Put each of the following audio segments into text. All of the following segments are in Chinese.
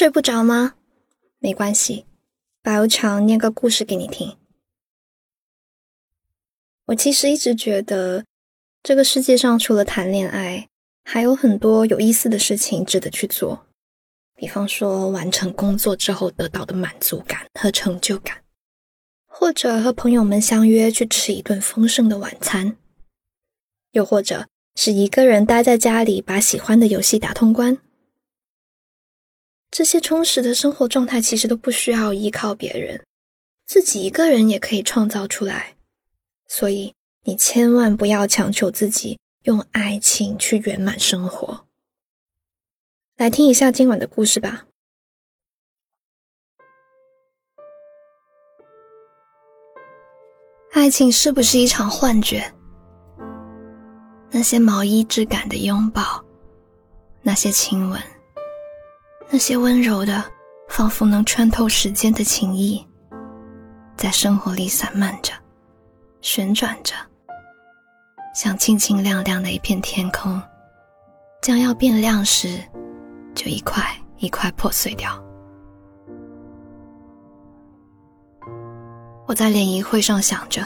睡不着吗？没关系，白无常念个故事给你听。我其实一直觉得，这个世界上除了谈恋爱，还有很多有意思的事情值得去做。比方说，完成工作之后得到的满足感和成就感，或者和朋友们相约去吃一顿丰盛的晚餐，又或者是一个人待在家里把喜欢的游戏打通关。这些充实的生活状态其实都不需要依靠别人，自己一个人也可以创造出来。所以，你千万不要强求自己用爱情去圆满生活。来听一下今晚的故事吧。爱情是不是一场幻觉？那些毛衣质感的拥抱，那些亲吻，那些温柔的仿佛能穿透时间的情谊，在生活里散漫着，旋转着，像清清亮亮的一片天空，将要变亮时就一块一块破碎掉。我在联谊会上想着，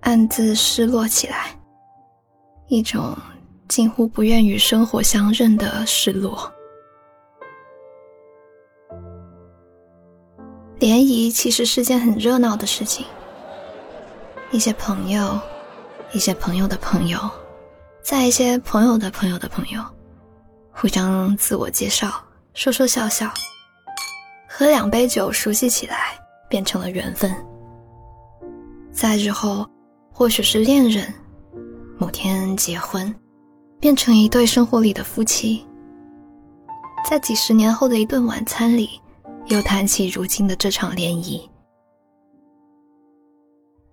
暗自失落起来，一种近乎不愿与生活相认的失落。联谊其实是件很热闹的事情，一些朋友，一些朋友的朋友，再一些朋友的朋友的朋友，互相自我介绍，说说笑笑，喝两杯酒熟悉起来，变成了缘分。在日后或许是恋人，某天结婚，变成一对生活里的夫妻。在几十年后的一顿晚餐里，又谈起如今的这场联谊。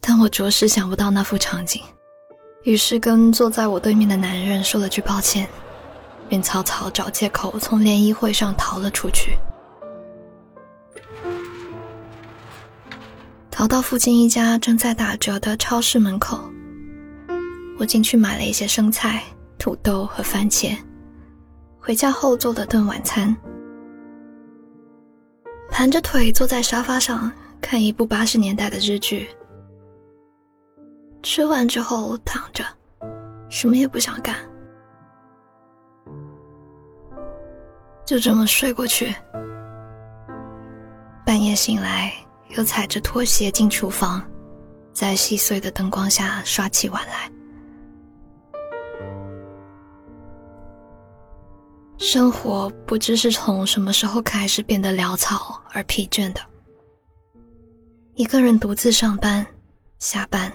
但我着实想不到那幅场景，于是跟坐在我对面的男人说了句抱歉，便草草找借口从联谊会上逃了出去。逃到附近一家正在打折的超市门口，我进去买了一些生菜、土豆和番茄，回家后做了顿晚餐。盘着腿坐在沙发上看一部80年代的日剧，吃完之后躺着，什么也不想干，就这么睡过去。半夜醒来，又踩着拖鞋进厨房，在细碎的灯光下刷起碗来。生活不知是从什么时候开始变得潦草而疲倦的。一个人独自上班、下班，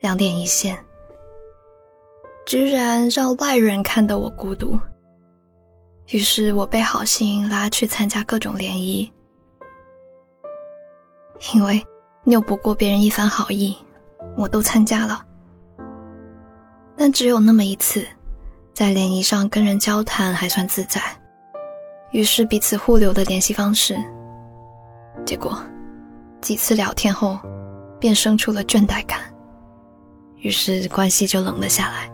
两点一线，居然让外人看得我孤独。于是我被好心拉去参加各种联谊，因为拗不过别人一番好意，我都参加了。但只有那么一次，在联谊上跟人交谈还算自在，于是彼此互留的联系方式。结果几次聊天后，便生出了倦怠感，于是关系就冷了下来。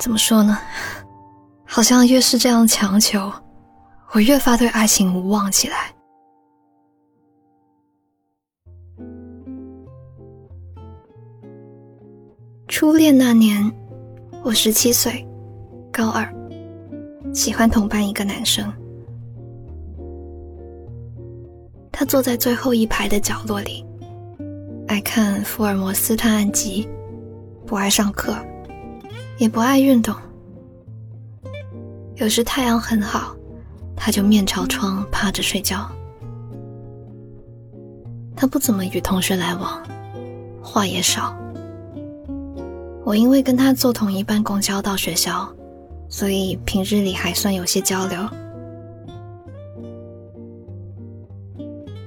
怎么说呢，好像越是这样强求，我越发对爱情无望起来。初恋那年，我17岁，高二，喜欢同班一个男生。他坐在最后一排的角落里，爱看福尔摩斯探案集，不爱上课，也不爱运动。有时太阳很好，他就面朝窗趴着睡觉。他不怎么与同学来往，话也少。我因为跟他坐同一班公交到学校，所以平日里还算有些交流。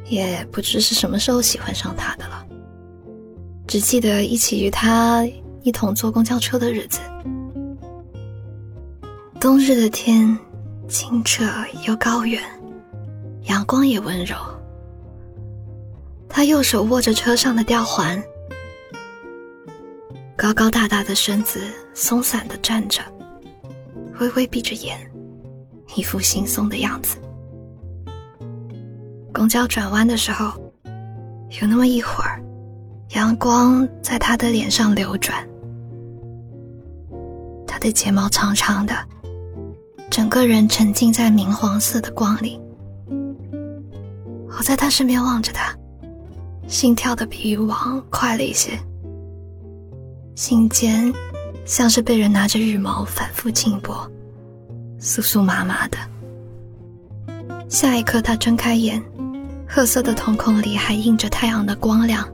也不知是什么时候喜欢上他的了，只记得一起与他一同坐公交车的日子。冬日的天清澈又高远，阳光也温柔。他右手握着车上的吊环，高高大大的身子松散地站着，微微闭着眼，一副轻松的样子。公交转弯的时候，有那么一会儿，阳光在他的脸上流转。他的睫毛长长的，整个人沉浸在明黄色的光里。我在他身边望着他，心跳的比以往快了一些，心间像是被人拿着羽毛反复轻拨，酥酥麻麻的。下一刻他睁开眼，褐色的瞳孔里还映着太阳的光亮。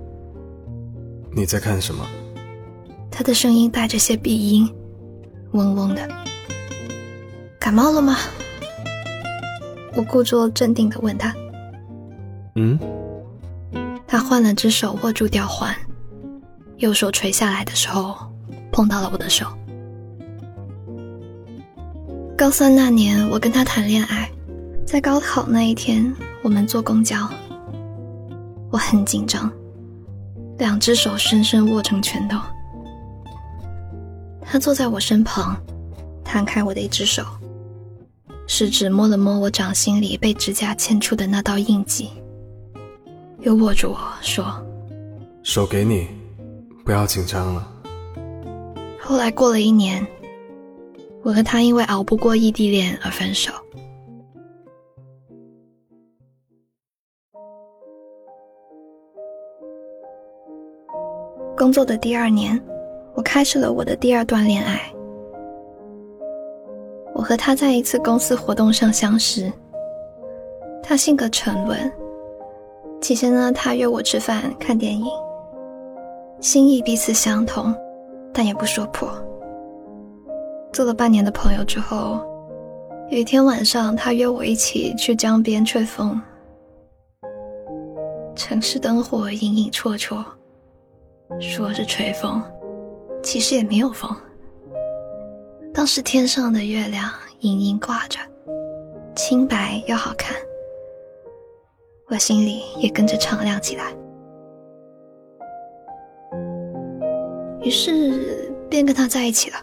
你在看什么？他的声音带着些鼻音，嗡嗡的。感冒了吗？我故作镇定地问他。嗯。他换了只手握住吊环，右手垂下来的时候碰到了我的手。高三那年我跟他谈恋爱，在高考那一天我们坐公交，我很紧张，两只手深深握成拳头。他坐在我身旁，摊开我的一只手，食指摸了摸我掌心里被指甲嵌出的那道印记，又握住我说，手给你，不要紧张了。后来过了一年，我和他因为熬不过异地恋而分手。工作的第二年，我开始了我的第二段恋爱。我和他在一次公司活动上相识，他性格沉稳，起先呢，他约我吃饭看电影，心意彼此相同，但也不说破。做了半年的朋友之后，有一天晚上他约我一起去江边吹风，城市灯火隐隐绰绰，说是吹风，其实也没有风。当时天上的月亮隐隐挂着，清白又好看，我心里也跟着敞亮起来。于是便跟他在一起了。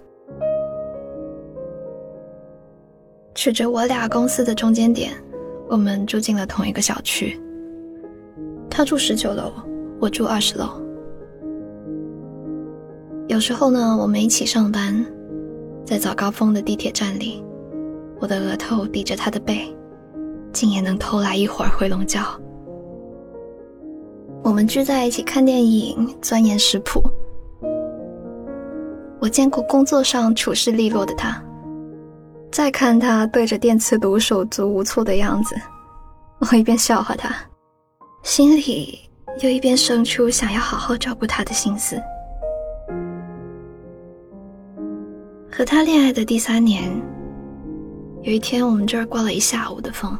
取着我俩公司的中间点，我们住进了同一个小区，他住19楼，我住20楼。有时候呢，我们一起上班，在早高峰的地铁站里，我的额头抵着他的背，竟也能偷来一会儿回笼觉。我们聚在一起看电影，钻研食谱。我见过工作上处事利落的他，再看他对着电磁炉手足无措的样子，我一边笑话他，心里又一边生出想要好好照顾他的心思。和他恋爱的第三年，有一天我们这儿刮了一下午的风，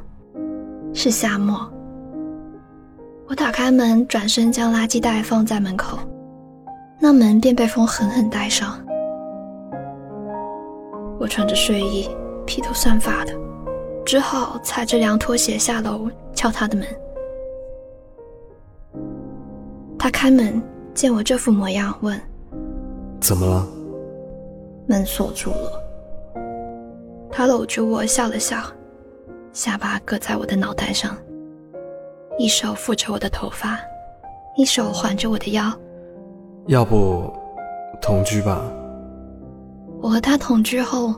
是夏末。我打开门，转身将垃圾袋放在门口，那门便被风狠狠带上。我穿着睡衣，披头散发的，只好踩着凉拖鞋下楼敲他的门。他开门，见我这副模样，问：怎么了？门锁住了。他搂住我笑了笑，下巴搁在我的脑袋上，一手扶着我的头发，一手环着我的腰。要不同居吧？我和他同居后，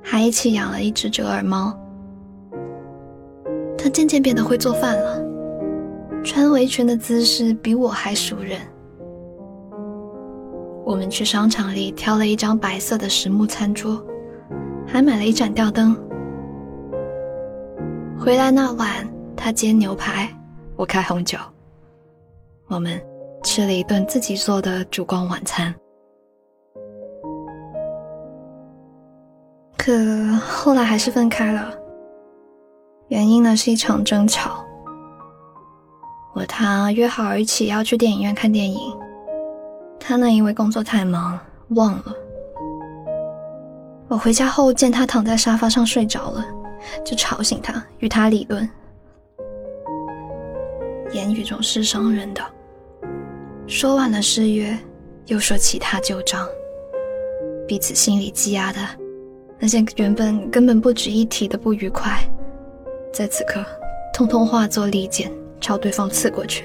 还一起养了一只折耳猫。他渐渐变得会做饭了，穿围裙的姿势比我还熟人。我们去商场里挑了一张白色的实木餐桌，还买了一盏吊灯。回来那晚，他煎牛排，我开红酒，我们吃了一顿自己做的烛光晚餐。可后来还是分开了，原因呢是一场争吵。我他约好一起要去电影院看电影，他呢因为工作太忙忘了。我回家后见他躺在沙发上睡着了，就吵醒他，与他理论。言语总是伤人的，说完了誓约，又说起他旧账，彼此心里积压的那些原本根本不值一提的不愉快，在此刻通通化作利剑，朝对方刺过去。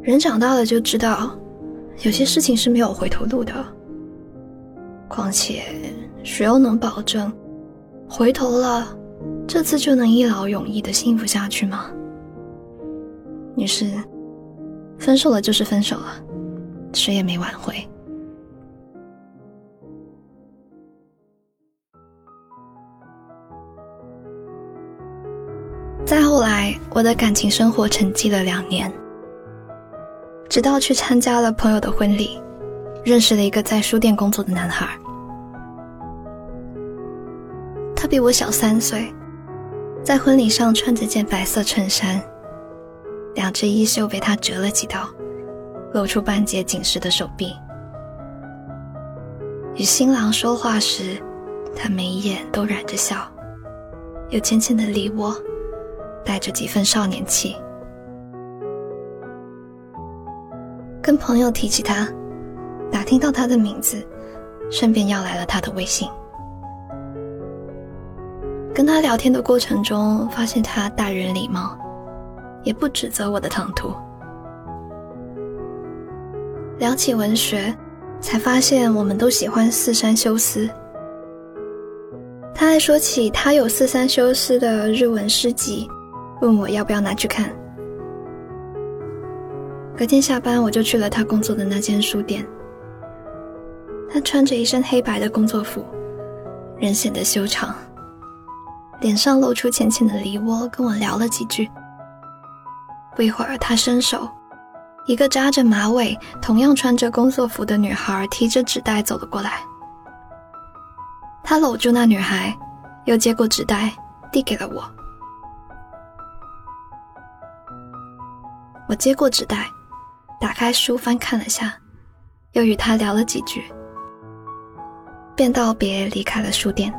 人长大了就知道，有些事情是没有回头路的。况且谁又能保证回头了这次就能一劳永逸的幸福下去吗？于是分手了就是分手了，谁也没挽回。再后来，我的感情生活沉寂了2年，直到去参加了朋友的婚礼，认识了一个在书店工作的男孩。他比我小3岁，在婚礼上穿着件白色衬衫，2只衣袖被他折了几刀，露出半截紧实的手臂。与新郎说话时，他眉眼都染着笑，有浅浅的梨涡，带着几分少年气。跟朋友提起他，打听到他的名字，顺便要来了他的微信。跟他聊天的过程中，发现他待人礼貌，也不指责我的唐突。聊起文学，才发现我们都喜欢四山修斯。他还说起他有四山修斯的日文诗集，问我要不要拿去看。隔天下班，我就去了他工作的那间书店。他穿着一身黑白的工作服，人显得修长，脸上露出浅浅的梨涡，跟我聊了几句。不一会儿，他伸手，一个扎着马尾、同样穿着工作服的女孩提着纸袋走了过来。他搂住那女孩，又接过纸袋递给了我。我接过纸袋，打开书翻看了下，又与他聊了几句，便道别离开了书店。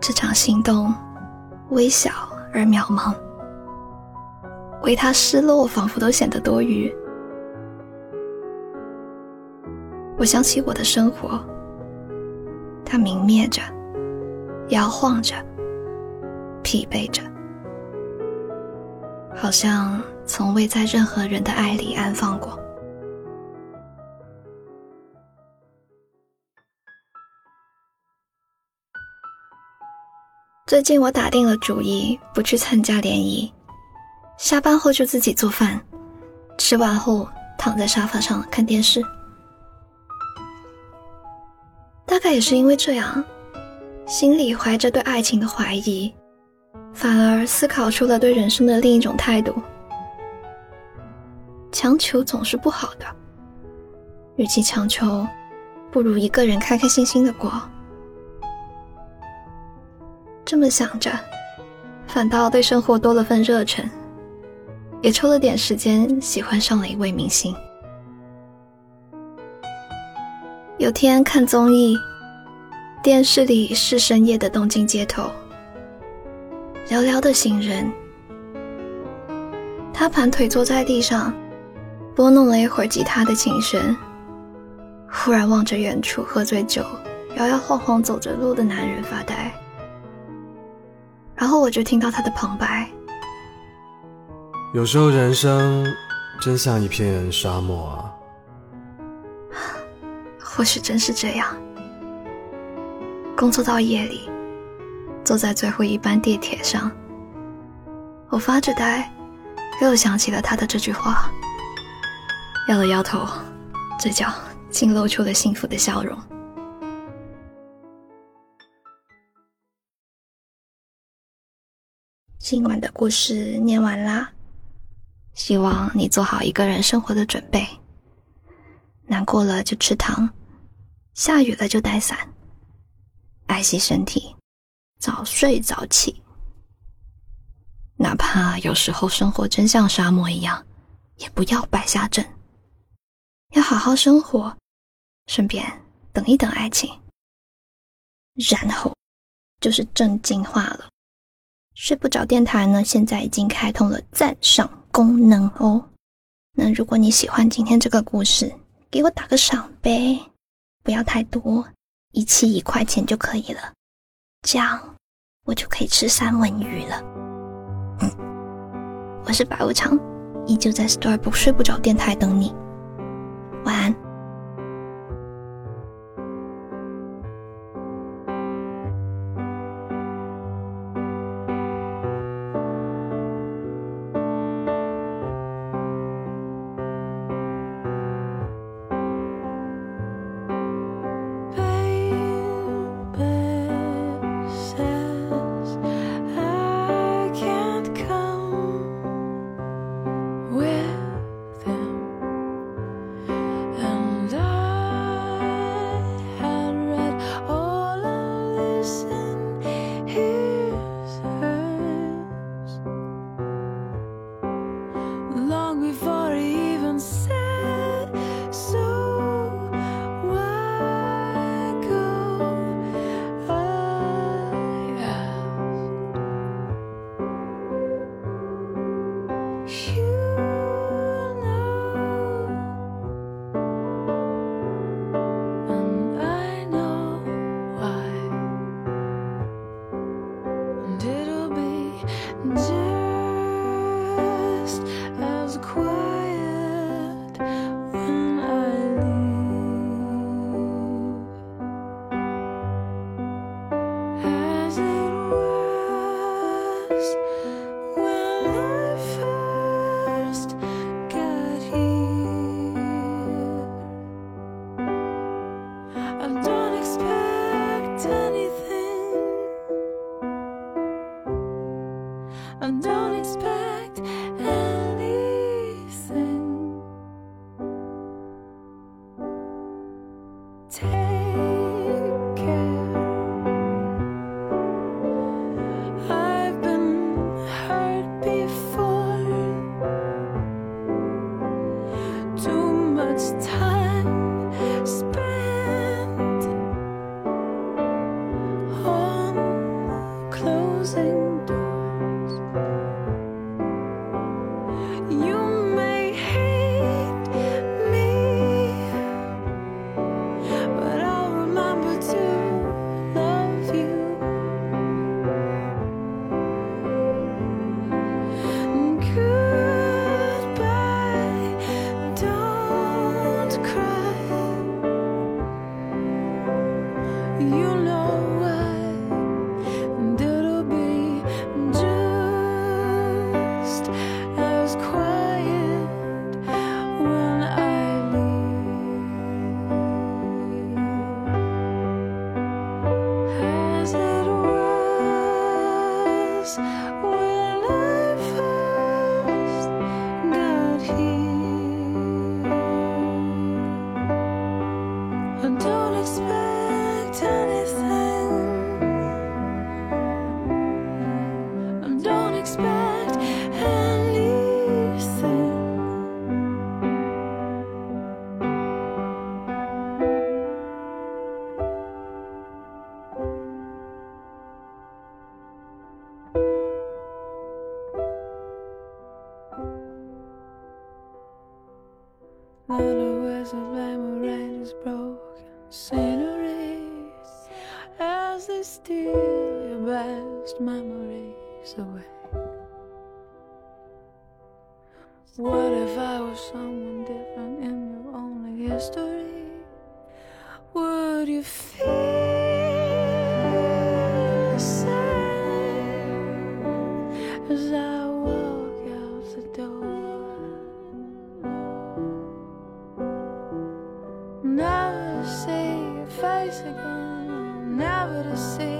这场行动微小而渺茫，为他失落仿佛都显得多余。我想起我的生活，它明灭着，摇晃着，疲惫着，好像从未在任何人的爱里安放过。最近我打定了主意，不去参加联谊，下班后就自己做饭，吃完后躺在沙发上看电视。大概也是因为这样，心里怀着对爱情的怀疑，反而思考出了对人生的另一种态度。强求总是不好的，与其强求，不如一个人开开心心的过。这么想着，反倒对生活多了份热忱，也抽了点时间喜欢上了一位明星。有天看综艺，电视里是深夜的东京街头，寥寥的行人，他盘腿坐在地上，拨弄了一会儿吉他的琴弦，忽然望着远处喝醉酒摇摇晃晃走着路的男人发呆。然后我就听到他的旁白：有时候人生真像一片沙漠啊。或许真是这样。工作到夜里，坐在最后一班地铁上，我发着呆，又想起了他的这句话，摇了摇头，嘴角竟露出了幸福的笑容。今晚的故事念完啦，希望你做好一个人生活的准备。难过了就吃糖，下雨了就带伞，爱惜身体，早睡早起。哪怕有时候生活真像沙漠一样，也不要摆下阵，要好好生活，顺便等一等爱情。然后就是正经话了。睡不着电台呢，现在已经开通了赞赏功能哦。那如果你喜欢今天这个故事，给我打个赏呗，不要太多，一期1块钱就可以了，这样我就可以吃3文鱼了。我是白无常，依旧在 Storybook 睡不着电台等你，晚安。Memories away. What if I was someone different in your only history? Would you feel the same as I walk out the door? Never to see your face again, never to see